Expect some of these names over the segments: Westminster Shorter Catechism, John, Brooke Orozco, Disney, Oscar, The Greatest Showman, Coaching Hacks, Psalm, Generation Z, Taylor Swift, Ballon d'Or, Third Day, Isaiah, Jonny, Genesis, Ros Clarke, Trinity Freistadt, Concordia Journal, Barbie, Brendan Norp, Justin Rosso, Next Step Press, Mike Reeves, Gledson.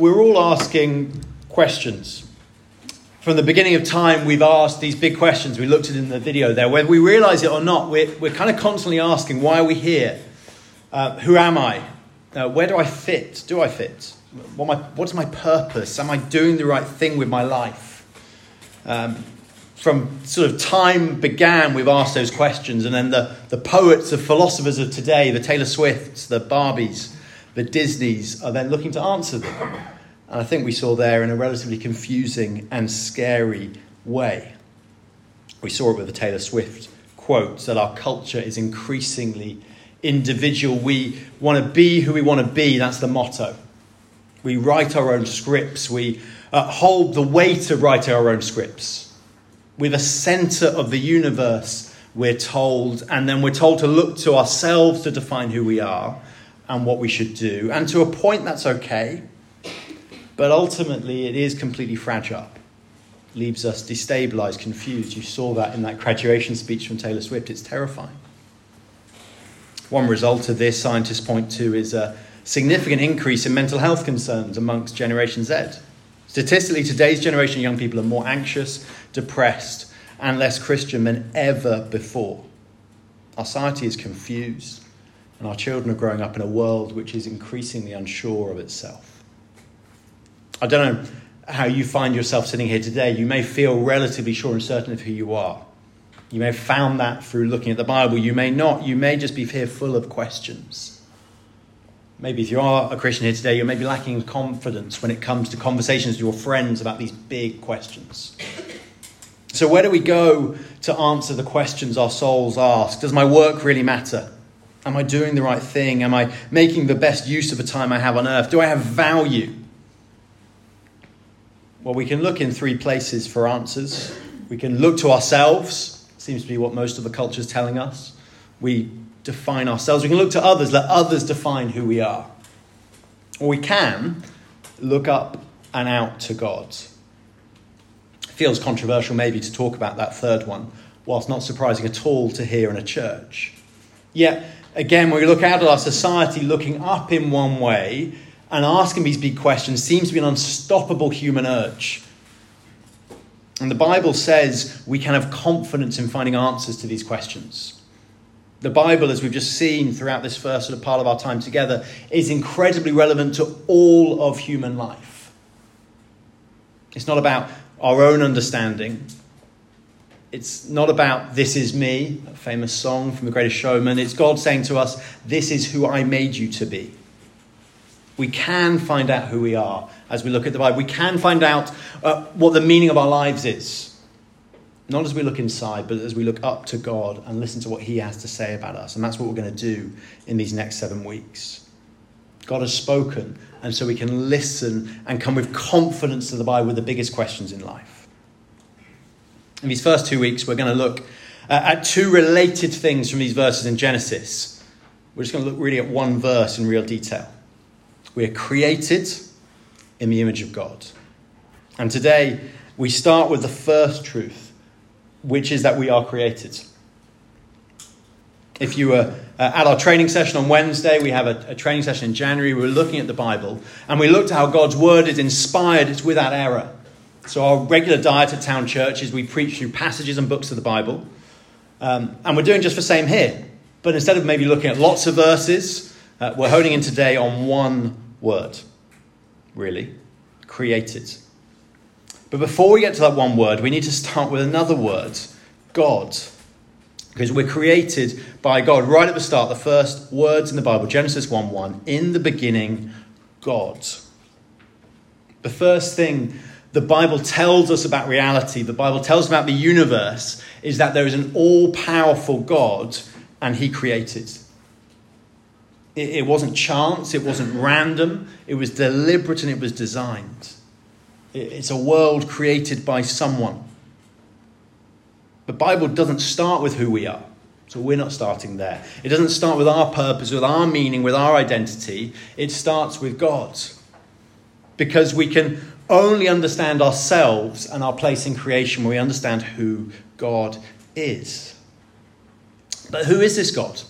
we're all asking questions. From the beginning of time, we've asked these big questions. We looked at it in the video there. Whether we realize it or not, we're kind of constantly asking, why are we here? Who am I? Where do I fit? Do I fit? What's my purpose? Am I doing the right thing with my life? From sort of time began, we've asked those questions. And then the poets, the philosophers of today, the Taylor Swifts, the Barbies, the Disneys are then looking to answer them. And I think we saw there in a relatively confusing and scary way. We saw it with the Taylor Swift quotes that our culture is increasingly individual. We want to be who we want to be. That's the motto. We write our own scripts. We hold the way to write our own scripts. We're the center of the universe, we're told. And then we're told to look to ourselves to define who we are and what we should do. And to a point, that's okay. But ultimately, it is completely fragile. It leaves us destabilized, confused. You saw that in that graduation speech from Taylor Swift. It's terrifying. One result of this, scientists point to, is a significant increase in mental health concerns amongst Generation Z. Statistically, today's generation of young people are more anxious, depressed, and less Christian than ever before. Our society is confused, and our children are growing up in a world which is increasingly unsure of itself. I don't know how you find yourself sitting here today. You may feel relatively sure and certain of who you are. You may have found that through looking at the Bible. You may not. You may just be here full of questions. Maybe if you are a Christian here today, you may be lacking confidence when it comes to conversations with your friends about these big questions. So where do we go to answer the questions our souls ask? Does my work really matter? Am I doing the right thing? Am I making the best use of the time I have on earth? Do I have value? Well, we can look in three places for answers. We can look to ourselves. Seems to be what most of the culture is telling us. We define ourselves. We can look to others. Let others define who we are. Or we can look up and out to God. It feels controversial maybe to talk about that third one, whilst not surprising at all to hear in a church. Yet, again, when we look out at our society, looking up in one way, and asking these big questions seems to be an unstoppable human urge. And the Bible says we can have confidence in finding answers to these questions. The Bible, as we've just seen throughout this first sort of part of our time together, is incredibly relevant to all of human life. It's not about our own understanding. It's not about "This is me," a famous song from The Greatest Showman. It's God saying to us, "This is who I made you to be." We can find out who we are as we look at the Bible. We can find out what the meaning of our lives is. Not as we look inside, but as we look up to God and listen to what he has to say about us. And that's what we're going to do in these next 7 weeks. God has spoken, and so we can listen and come with confidence to the Bible with the biggest questions in life. In these first 2 weeks, we're going to look at two related things from these verses in Genesis. We're just going to look really at one verse in real detail. We are created in the image of God. And today we start with the first truth, which is that we are created. If you were at our training session on Wednesday, we have a training session in January. We were looking at the Bible and we looked at how God's word is inspired. It's without error. So our regular diet at Town Church is we preach through passages and books of the Bible. And we're doing just the same here. But instead of maybe looking at lots of verses, we're honing in today on one word, really, created. But before we get to that one word, we need to start with another word, God, because we're created by God. Right at the start, the first words in the Bible, Genesis 1:1, in the beginning, God. The first thing the Bible tells us about reality, the Bible tells us about the universe, is that there is an all-powerful God and he created. It wasn't chance, it wasn't random, it was deliberate and it was designed. It's a world created by someone. The Bible doesn't start with who we are, so we're not starting there. It doesn't start with our purpose, with our meaning, with our identity. It starts with God. Because we can only understand ourselves and our place in creation when we understand who God is. But who is this God?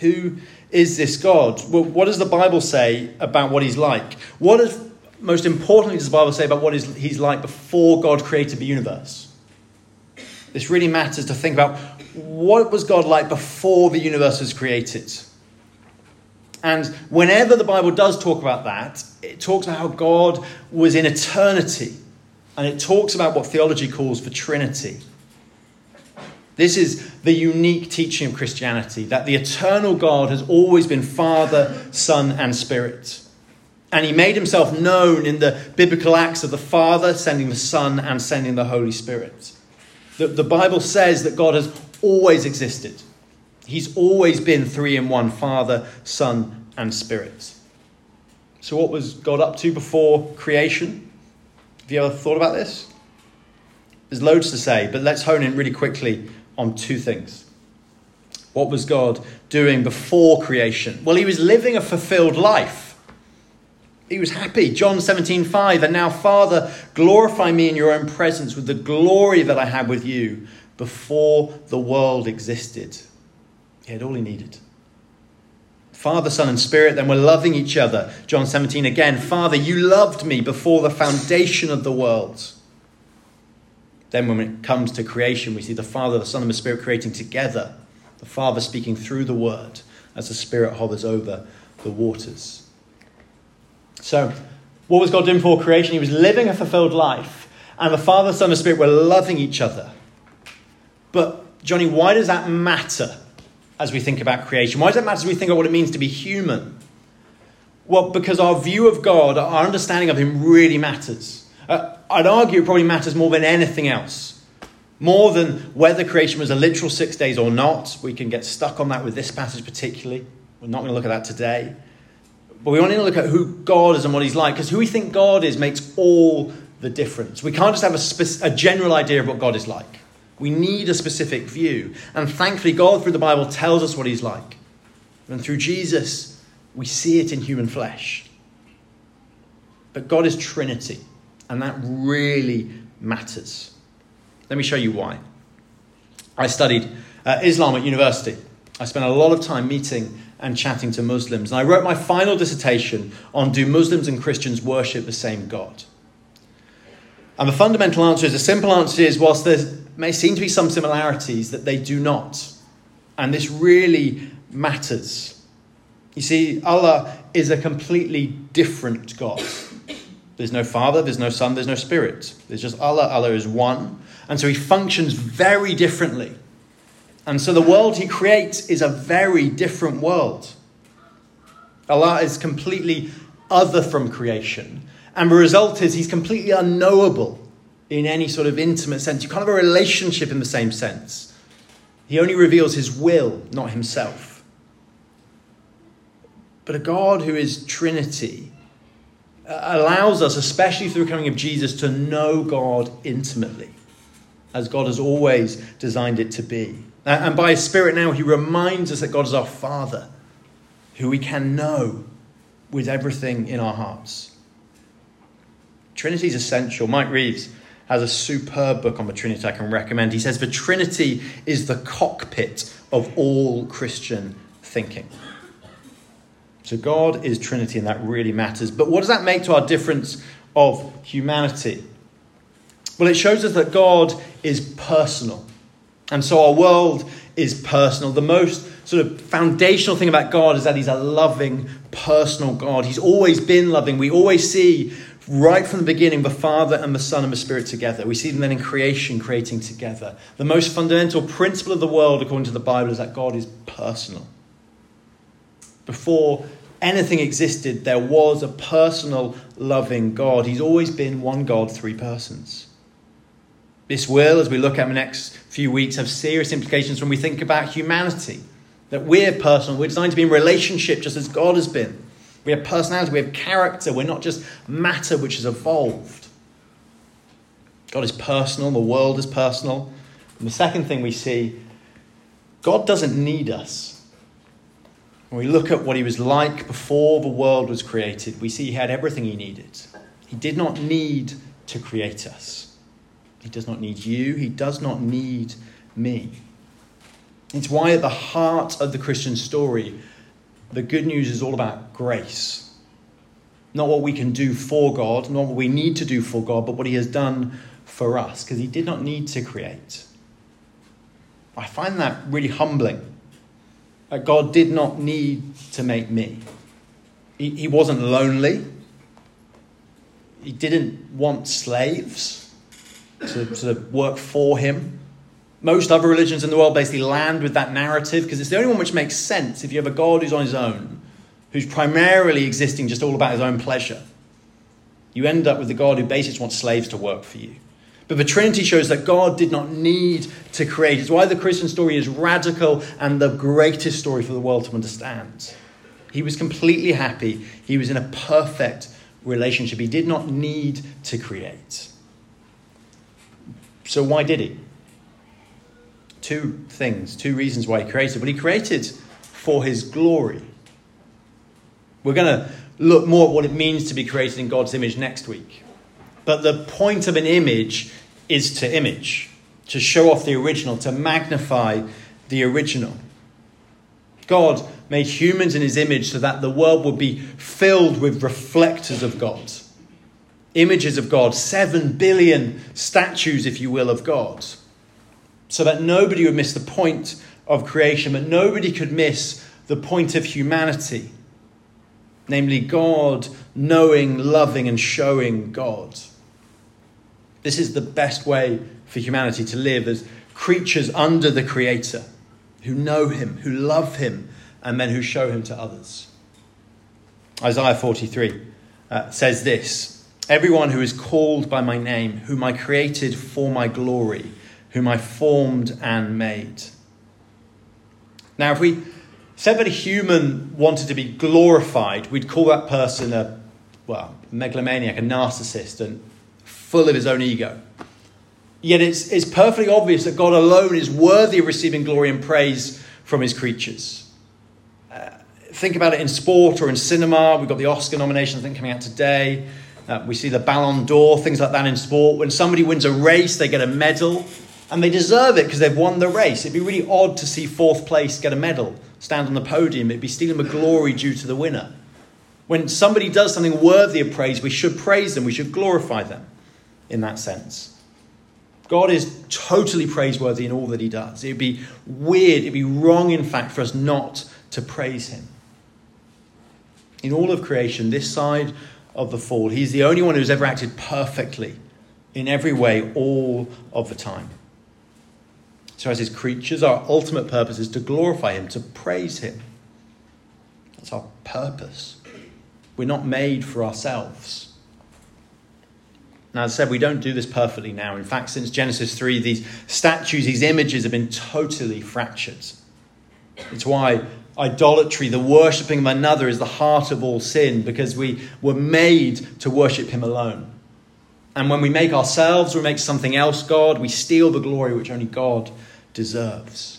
Who is this God? Well, what does the Bible say about what he's like? What is, most importantly, does the Bible say about what he's like before God created the universe? This really matters to think about. What was God like before the universe was created? And whenever the Bible does talk about that, it talks about how God was in eternity. And it talks about what theology calls the Trinity. This is the unique teaching of Christianity, that the eternal God has always been Father, Son, and Spirit. And he made himself known in the biblical acts of the Father, sending the Son, and sending the Holy Spirit. The Bible says that God has always existed. He's always been three in one, Father, Son, and Spirit. So what was God up to before creation? Have you ever thought about this? There's loads to say, but let's hone in really quickly on two things. What was God doing before creation? Well, he was living a fulfilled life. He was happy. John 17:5, "And now, Father, glorify me in your own presence with the glory that I had with you before the world existed." He had all he needed. Father, Son, and Spirit, then we're loving each other. John 17 again, "Father, you loved me before the foundation of the world." Then when it comes to creation, we see the Father, the Son, and the Spirit creating together. The Father speaking through the Word as the Spirit hovers over the waters. So, what was God doing before creation? He was living a fulfilled life. And the Father, Son, and Spirit were loving each other. But, Johnny, why does that matter? As we think about creation, why does that matter as we think about what it means to be human? Well, because our view of God, our understanding of him really matters. I'd argue it probably matters more than anything else. More than whether creation was a literal 6 days or not. We can get stuck on that with this passage particularly. We're not going to look at that today. But we want to look at who God is and what he's like, because who we think God is makes all the difference. We can't just have a general idea of what God is like. We need a specific view. And thankfully, God, through the Bible, tells us what he's like. And through Jesus, we see it in human flesh. But God is Trinity, and that really matters. Let me show you why. I studied Islam at university. I spent a lot of time meeting and chatting to Muslims. And I wrote my final dissertation on, do Muslims and Christians worship the same God? And the fundamental answer is, a simple answer is, whilst there's may seem to be some similarities, that they do not. And this really matters. You see, Allah is a completely different God. There's no Father, there's no Son, there's no Spirit. There's just Allah. Allah is one. And so he functions very differently. And so the world he creates is a very different world. Allah is completely other from creation. And the result is he's completely unknowable. In any sort of intimate sense. You can't have a relationship in the same sense. He only reveals his will, not himself. But a God who is Trinity allows us, especially through the coming of Jesus, to know God intimately, as God has always designed it to be. And by his Spirit now, he reminds us that God is our Father, who we can know with everything in our hearts. Trinity is essential. Mike Reeves has a superb book on the Trinity I can recommend. He says the Trinity is the cockpit of all Christian thinking. So God is Trinity, and that really matters. But what does that make to our difference of humanity? Well, it shows us that God is personal. And so our world is personal. The most sort of foundational thing about God is that he's a loving, personal God. He's always been loving. We always see right from the beginning, the Father and the Son and the Spirit together. We see them then in creation, creating together. The most fundamental principle of the world, according to the Bible, is that God is personal. Before anything existed, there was a personal, loving God. He's always been one God, three persons. This will, as we look at the next few weeks, have serious implications when we think about humanity. That we're personal. We're designed to be in relationship just as God has been. We have personality, we have character. We're not just matter which has evolved. God is personal, the world is personal. And the second thing we see, God doesn't need us. When we look at what he was like before the world was created, we see he had everything he needed. He did not need to create us. He does not need you. He does not need me. It's why at the heart of the Christian story, the good news is all about grace. Not what we can do for God, not what we need to do for God, but what he has done for us, because he did not need to create. I find that really humbling. That God did not need to make me. He wasn't lonely. He didn't want slaves to sort of work for him. Most other religions in the world basically land with that narrative because it's the only one which makes sense if you have a God who's on his own, who's primarily existing just all about his own pleasure. You end up with a God who basically wants slaves to work for you. But the Trinity shows that God did not need to create. It's why the Christian story is radical and the greatest story for the world to understand. He was completely happy. He was in a perfect relationship. He did not need to create. So why did he? Two things, two reasons why he created. Well, he created for his glory. We're going to look more at what it means to be created in God's image next week. But the point of an image is to image, to show off the original, to magnify the original. God made humans in his image so that the world would be filled with reflectors of God. Images of God, 7 billion statues, if you will, of God. So that nobody would miss the point of creation, but nobody could miss the point of humanity. Namely, God knowing, loving, and showing God. This is the best way for humanity to live as creatures under the Creator, who know him, who love him, and then who show him to others. Isaiah 43 says this, "Everyone who is called by my name, whom I created for my glory, whom I formed and made." Now, if we said that a human wanted to be glorified, we'd call that person a megalomaniac, a narcissist, and full of his own ego. Yet it's perfectly obvious that God alone is worthy of receiving glory and praise from his creatures. Think about it in sport or in cinema. We've got the Oscar nomination, I think, coming out today. We see the Ballon d'Or, things like that in sport. When somebody wins a race, they get a medal, and they deserve it because they've won the race. It'd be really odd to see fourth place get a medal, stand on the podium. It'd be stealing the glory due to the winner. When somebody does something worthy of praise, we should praise them. We should glorify them in that sense. God is totally praiseworthy in all that he does. It'd be weird, it'd be wrong, in fact, for us not to praise him. In all of creation, this side of the fall, he's the only one who's ever acted perfectly in every way all of the time. So as his creatures, our ultimate purpose is to glorify him, to praise him. That's our purpose. We're not made for ourselves. Now, as I said, we don't do this perfectly now. In fact, since Genesis 3, these statues, these images have been totally fractured. It's why idolatry, the worshipping of another, is the heart of all sin, because we were made to worship him alone. And when we make ourselves or make something else God, we steal the glory which only God deserves.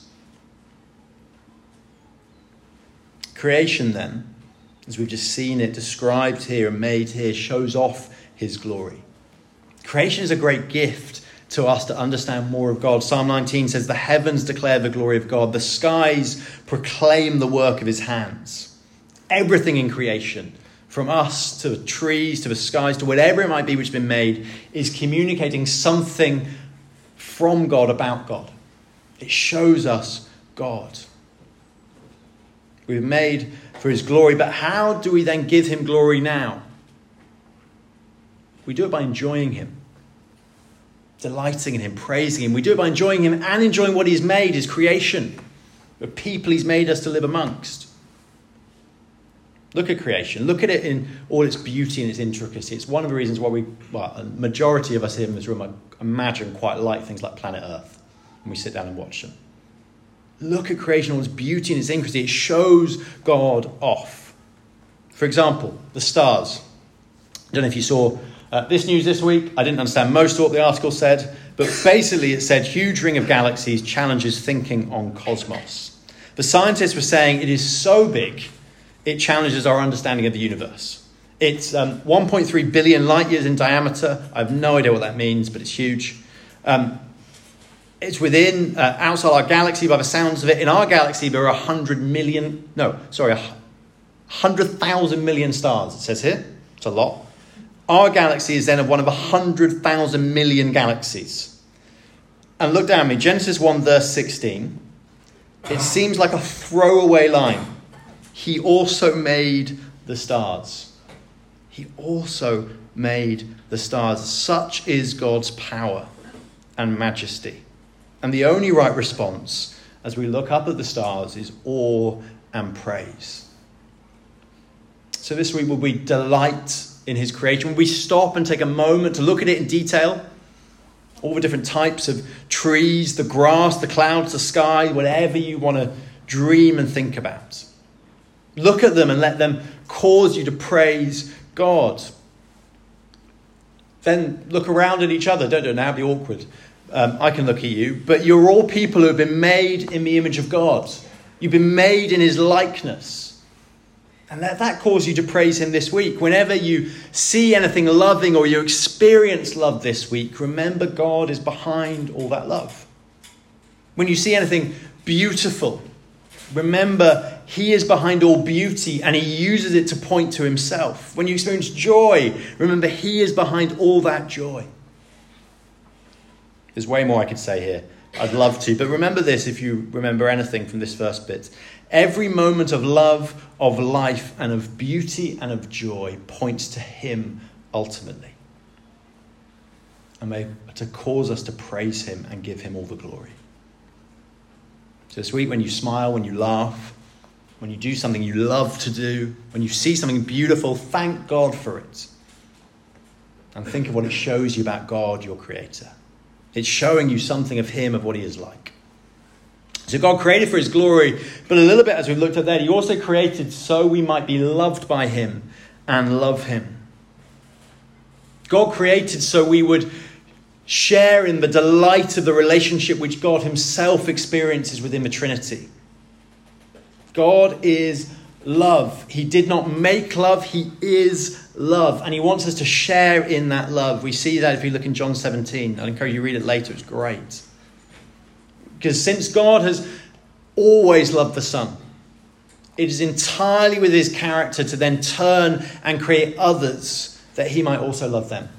Creation, then, as we've just seen it described here and made here, shows off his glory. Creation is a great gift to us to understand more of God. Psalm 19 says, "The heavens declare the glory of God. The skies proclaim the work of his hands." Everything in creation, from us to the trees, to the skies, to whatever it might be which has been made, is communicating something from God about God. It shows us God. We've made for his glory, but how do we then give him glory now? We do it by enjoying him, delighting in him, praising him. We do it by enjoying him and enjoying what he's made, his creation, the people he's made us to live amongst. Look at creation. Look at it in all its beauty and its intricacy. It's one of the reasons why a majority of us here in this room, I imagine, quite like things like Planet Earth, and we sit down and watch them. Look at creation, all its beauty and its intricacy. It shows God off. For example, the stars. I don't know if you saw this news this week. I didn't understand most of what the article said, but basically it said, "Huge ring of galaxies challenges thinking on cosmos." The scientists were saying it is so big, it challenges our understanding of the universe. It's 1.3 billion light years in diameter. I have no idea what that means, but it's huge. It's within, outside our galaxy by the sounds of it. In our galaxy, there are 100 million, no, sorry, 100,000 million stars, it says here. It's a lot. Our galaxy is then of one of 100,000 million galaxies. And look down at me. Genesis 1 verse 16. It seems like a throwaway line. He also made the stars. He also made the stars. Such is God's power and majesty. And the only right response as we look up at the stars is awe and praise. So this week, will we delight in his creation? Will we stop and take a moment to look at it in detail? All the different types of trees, the grass, the clouds, the sky, whatever you want to dream and think about. Look at them and let them cause you to praise God. Then look around at each other. Don't do it now, it'd be awkward. I can look at you. But you're all people who have been made in the image of God. You've been made in his likeness. And let that cause you to praise him this week. Whenever you see anything loving or you experience love this week, remember God is behind all that love. When you see anything beautiful, remember he is behind all beauty and he uses it to point to himself. When you experience joy, remember he is behind all that joy. There's way more I could say here. I'd love to. But remember this, if you remember anything from this first bit. Every moment of love, of life, and of beauty and of joy points to him ultimately. And may to cause us to praise him and give him all the glory. So this week, when you smile, when you laugh, when you do something you love to do, when you see something beautiful, thank God for it. And think of what it shows you about God, your creator. It's showing you something of him, of what he is like. So God created for his glory, but a little bit as we looked at that, he also created so we might be loved by him and love him. God created so we would share in the delight of the relationship which God himself experiences within the Trinity. God is love. He did not make love, he is love. And he wants us to share in that love. We see that if you look in John 17. I'd encourage you to read it later. It's great. Because since God has always loved the Son, it is entirely with his character to then turn and create others that he might also love them.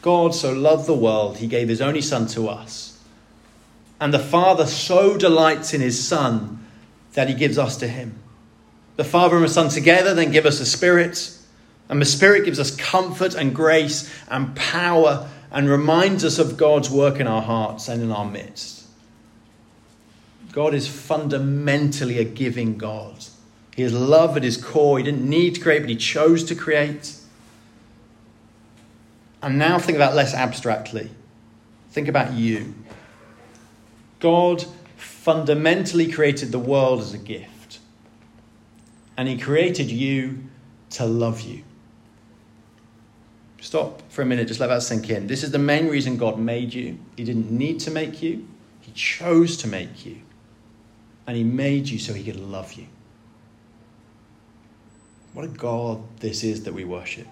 God so loved the world, he gave his only Son to us. And the Father so delights in his Son that he gives us to him. The Father and the Son together then give us the Spirit. And the Spirit gives us comfort and grace and power and reminds us of God's work in our hearts and in our midst. God is fundamentally a giving God. He is love at his core. He didn't need to create, but he chose to create. And now think about less abstractly. Think about you. God fundamentally created the world as a gift. And he created you to love you. Stop for a minute, just let that sink in. This is the main reason God made you. He didn't need to make you. He chose to make you. And he made you so he could love you. What a God this is that we worship.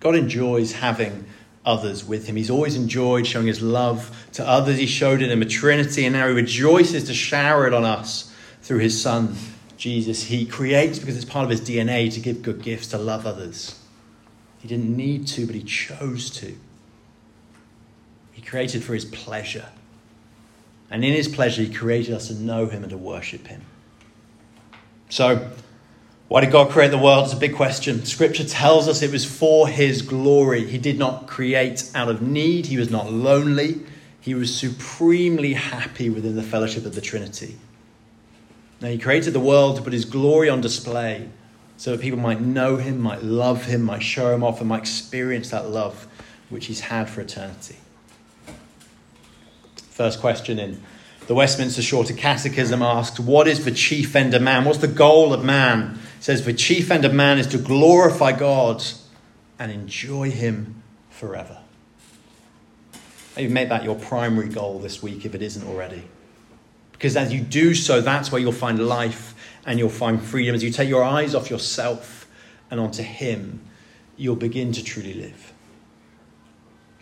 God enjoys having others with him. He's always enjoyed showing his love to others. He showed it in the Trinity, and now he rejoices to shower it on us. Through his Son, Jesus, he creates because it's part of his DNA to give good gifts, to love others. He didn't need to, but he chose to. He created for his pleasure. And in his pleasure, he created us to know him and to worship him. So, why did God create the world? It's a big question. Scripture tells us it was for his glory. He did not create out of need. He was not lonely. He was supremely happy within the fellowship of the Trinity. Now, he created the world to put his glory on display so that people might know him, might love him, might show him off, and might experience that love which he's had for eternity. First question in the Westminster Shorter Catechism asks, what is the chief end of man? What's the goal of man? It says the chief end of man is to glorify God and enjoy him forever. You've made that your primary goal this week if it isn't already. Because as you do so, that's where you'll find life and you'll find freedom. As you take your eyes off yourself and onto him, you'll begin to truly live.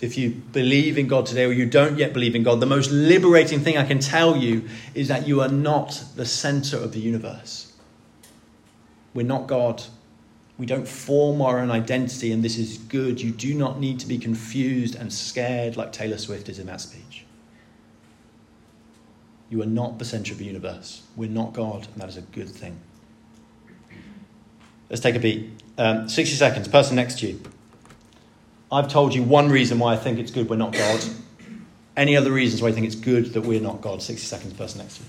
If you believe in God today or you don't yet believe in God, the most liberating thing I can tell you is that you are not the center of the universe. We're not God. We don't form our own identity, and this is good. You do not need to be confused and scared like Taylor Swift is in that speech. You are not the center of the universe. We're not God, and that is a good thing. Let's take a beat. 60 seconds, person next to you. I've told you one reason why I think it's good we're not God. Any other reasons why you think it's good that we're not God? 60 seconds, person next to you.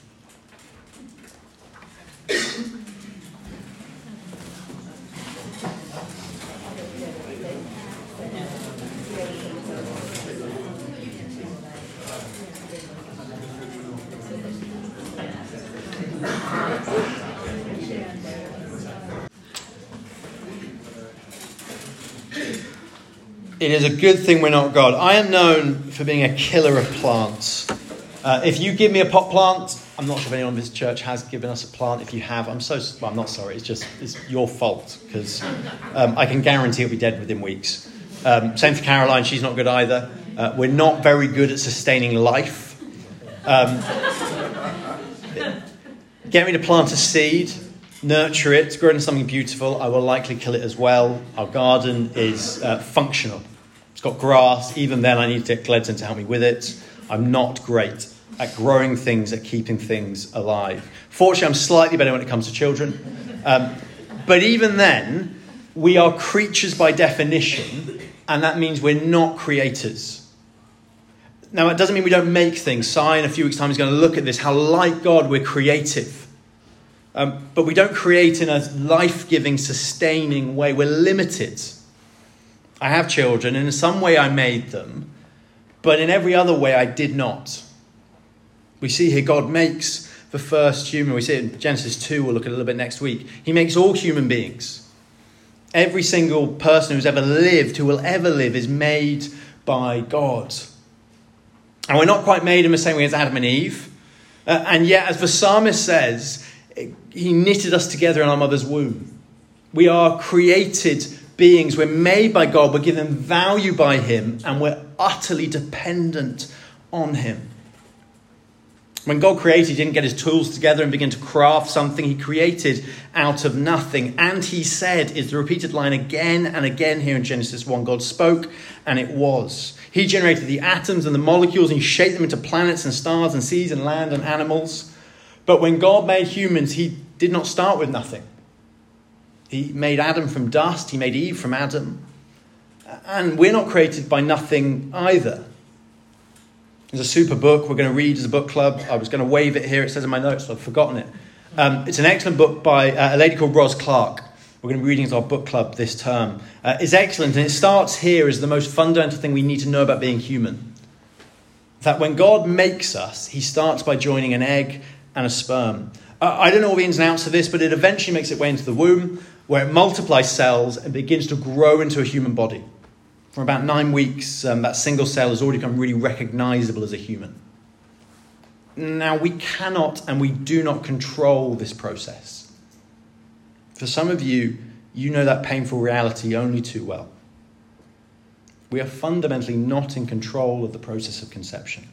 It is a good thing we're not God. I am known for being a killer of plants. If you give me a pot plant, I'm not sure if anyone in this church has given us a plant. If you have, I'm not sorry. It's your fault, because I can guarantee it'll be dead within weeks. Same for Caroline. She's not good either. We're not very good at sustaining life. Get me to plant a seed. Nurture it. Grow into something beautiful. I will likely kill it as well. Our garden is functional. Got grass. Even then I need to get Gledson to help me with it. I'm not great at growing things, at keeping things alive. Fortunately, I'm slightly better when it comes to children. But even then, we are creatures by definition, and that means we're not creators. Now, it doesn't mean we don't make things. Sai, in a few weeks' time, is going to look at this, how like God we're creative. But we don't create in a life-giving, sustaining way. We're limited. I have children, and in some way I made them, but in every other way I did not. We see here God makes the first human. We see it in Genesis 2, we'll look at it a little bit next week. He makes all human beings. Every single person who's ever lived, who will ever live, is made by God. And we're not quite made in the same way as Adam and Eve. And yet, as the psalmist says, he knitted us together in our mother's womb. We are created beings. We're made by God, we're given value by him, and we're utterly dependent on him. When God created, he didn't get his tools together and begin to craft something. He created out of nothing. And he said, is the repeated line again and again here in Genesis 1. God spoke, and it was. He generated the atoms and the molecules, and he shaped them into planets and stars and seas and land and animals. But when God made humans, he did not start with nothing. He made Adam from dust. He made Eve from Adam. And we're not created by nothing either. There's a super book we're going to read as a book club. I was going to wave it here. It says in my notes, so I've forgotten it. It's an excellent book by a lady called Ros Clarke. We're going to be reading as our book club this term. It's excellent. And it starts here as the most fundamental thing we need to know about being human. That when God makes us, he starts by joining an egg and a sperm. I don't know all the ins and outs of this, but it eventually makes its way into the womb, where it multiplies cells and begins to grow into a human body. For about 9 weeks, that single cell has already become really recognizable as a human. Now, we cannot and we do not control this process. For some of you, you know that painful reality only too well. We are fundamentally not in control of the process of conception.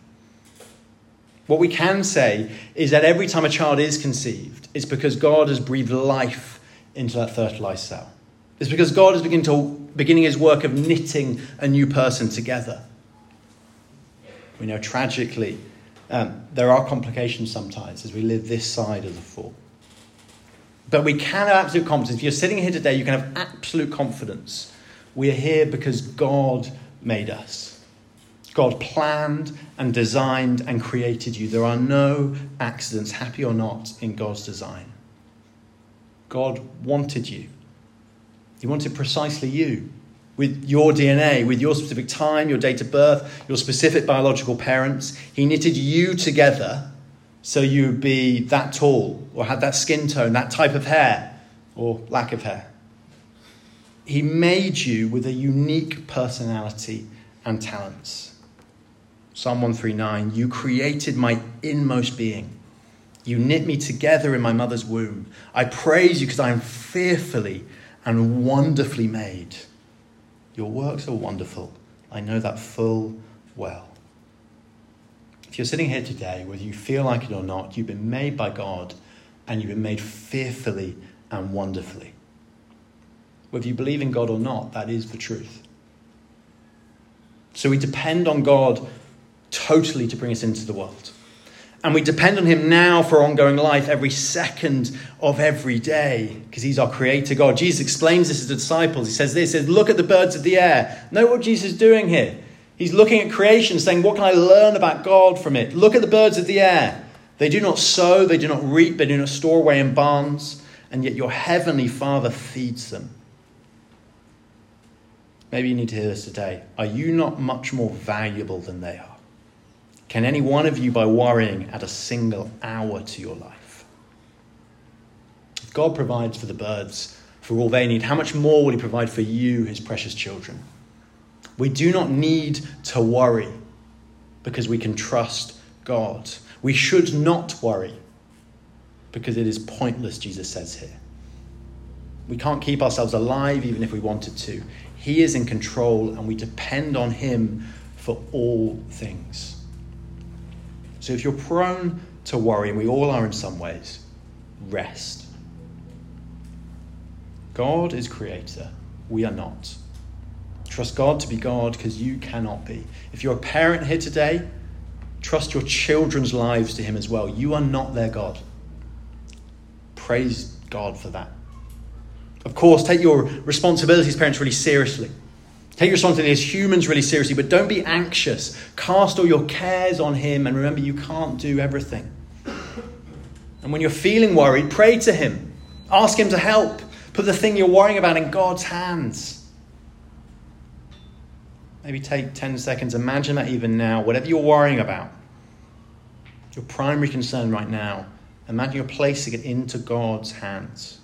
What we can say is that every time a child is conceived, it's because God has breathed life into that fertilized cell. It's because God is beginning his work of knitting a new person together. We know tragically there are complications sometimes as we live this side of the fall. But we can have absolute confidence. If you're sitting here today, you can have absolute confidence. We are here because God made us. God planned and designed and created you. There are no accidents, happy or not, in God's design. God wanted you. He wanted precisely you, with your DNA, with your specific time, your date of birth, your specific biological parents. He knitted you together so you would be that tall, or have that skin tone, that type of hair, or lack of hair. He made you with a unique personality and talents. Psalm 139, you created my inmost being. You knit me together in my mother's womb. I praise you because I am fearfully and wonderfully made. Your works are wonderful I know that full well. If you're sitting here today, whether you feel like it or not, you've been made by God and you've been made fearfully and wonderfully. Whether you believe in God or not, that is the truth. So we depend on God totally to bring us into the world. And we depend on him now for ongoing life, every second of every day, because he's our creator God. Jesus explains this to the disciples. He says this, he says, look at the birds of the air. Know what Jesus is doing here. He's looking at creation, saying, what can I learn about God from it? Look at the birds of the air. They do not sow, they do not reap, they do not store away in barns, and yet your heavenly Father feeds them. Maybe you need to hear this today. Are you not much more valuable than they are? Can any one of you, by worrying, add a single hour to your life? If God provides for the birds for all they need, how much more will he provide for you, his precious children? We do not need to worry because we can trust God. We should not worry because it is pointless, Jesus says here. We can't keep ourselves alive even if we wanted to. He is in control and we depend on him for all things. So if you're prone to worry, and we all are in some ways, rest. God is creator. We are not. Trust God to be God because you cannot be. If you're a parent here today, trust your children's lives to him as well. You are not their God. Praise God for that. Of course, take your responsibilities, parents, really seriously. Take your responsibility as humans really seriously, but don't be anxious. Cast all your cares on him, and remember you can't do everything. And when you're feeling worried, pray to him. Ask him to help. Put the thing you're worrying about in God's hands. Maybe take 10 seconds. Imagine that even now, whatever you're worrying about, your primary concern right now, imagine you're placing it into God's hands.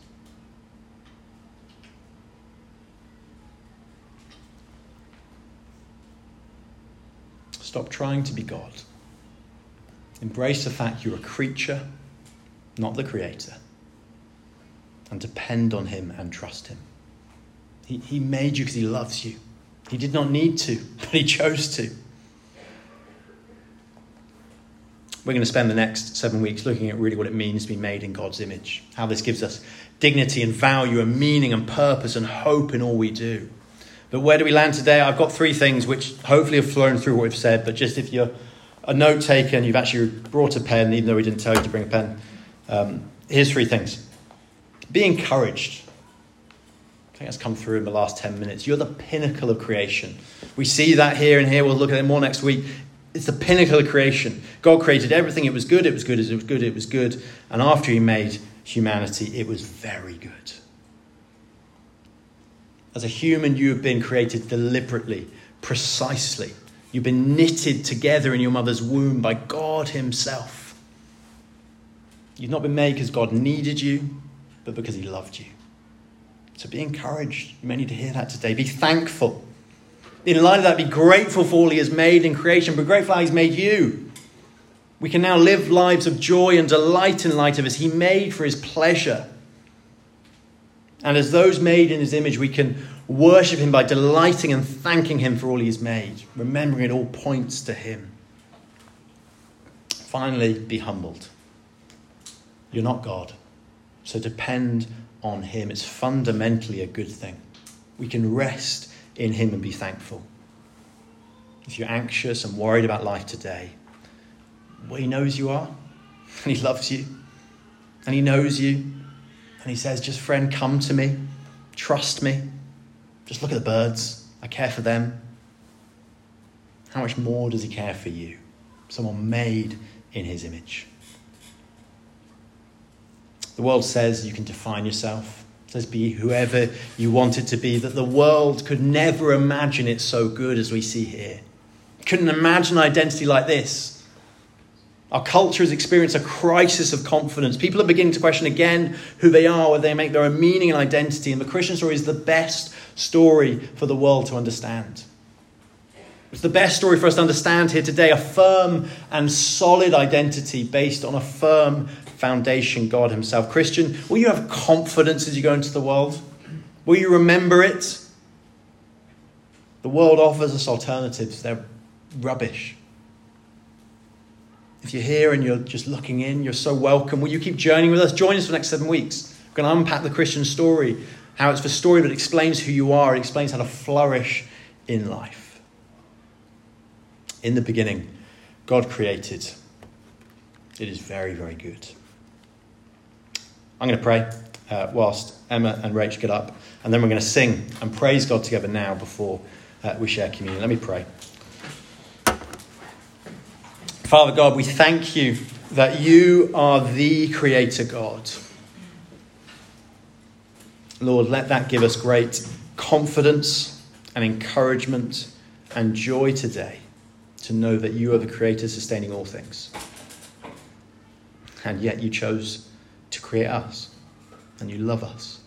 Stop trying to be God. Embrace the fact you're a creature, not the creator. And depend on him and trust him. He made you because he loves you. He did not need to, but he chose to. We're going to spend the next 7 weeks looking at really what it means to be made in God's image. How this gives us dignity and value and meaning and purpose and hope in all we do. But where do we land today? I've got three things which hopefully have flown through what we've said, but just if you're a note taker and you've actually brought a pen, even though we didn't tell you to bring a pen, here's three things. Be encouraged. I think that's come through in the last 10 minutes. You're the pinnacle of creation. We see that here and here. We'll look at it more next week. It's the pinnacle of creation. God created everything. It was good. It was good. It was good. It was good. And after he made humanity, it was very good. As a human, you have been created deliberately, precisely. You've been knitted together in your mother's womb by God himself. You've not been made because God needed you, but because he loved you. So be encouraged. You may need to hear that today. Be thankful. In light of that, be grateful for all he has made in creation. Be grateful how he's made you. We can now live lives of joy and delight in light of us. He made for his pleasure. And as those made in his image, we can worship him by delighting and thanking him for all he's made, remembering it all points to him. Finally, be humbled. You're not God, so depend on him. It's fundamentally a good thing. We can rest in him and be thankful. If you're anxious and worried about life today, well, he knows you are, and he loves you, and he knows you. And he says, just friend, come to me, trust me, just look at the birds, I care for them. How much more does he care for you? Someone made in his image. The world says you can define yourself, it says be whoever you want it to be, that the world could never imagine it so good as we see here. Couldn't imagine identity like this. Our culture has experienced a crisis of confidence. People are beginning to question again who they are, whether they make their own meaning and identity. And the Christian story is the best story for the world to understand. It's the best story for us to understand here today. A firm and solid identity based on a firm foundation, God himself. Christian, will you have confidence as you go into the world? Will you remember it? The world offers us alternatives. They're rubbish. If you're here and you're just looking in, you're so welcome. Will you keep journeying with us? Join us for the next 7 weeks. We're going to unpack the Christian story, how it's the story that explains who you are. It explains how to flourish in life. In the beginning, God created. It is very, very good. I'm going to pray whilst Emma and Rach get up, and then we're going to sing and praise God together now before we share communion. Let me pray. Father God, we thank you that you are the Creator God. Lord, let that give us great confidence and encouragement and joy today to know that you are the Creator sustaining all things. And yet you chose to create us and you love us.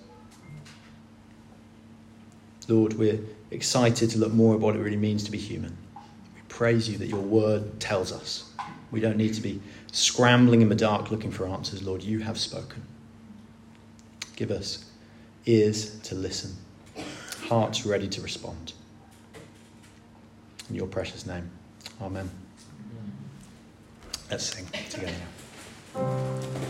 Lord, we're excited to look more at what it really means to be human. We praise you that your word tells us. We don't need to be scrambling in the dark looking for answers. Lord, you have spoken. Give us ears to listen, hearts ready to respond. In your precious name, amen. Let's sing together now.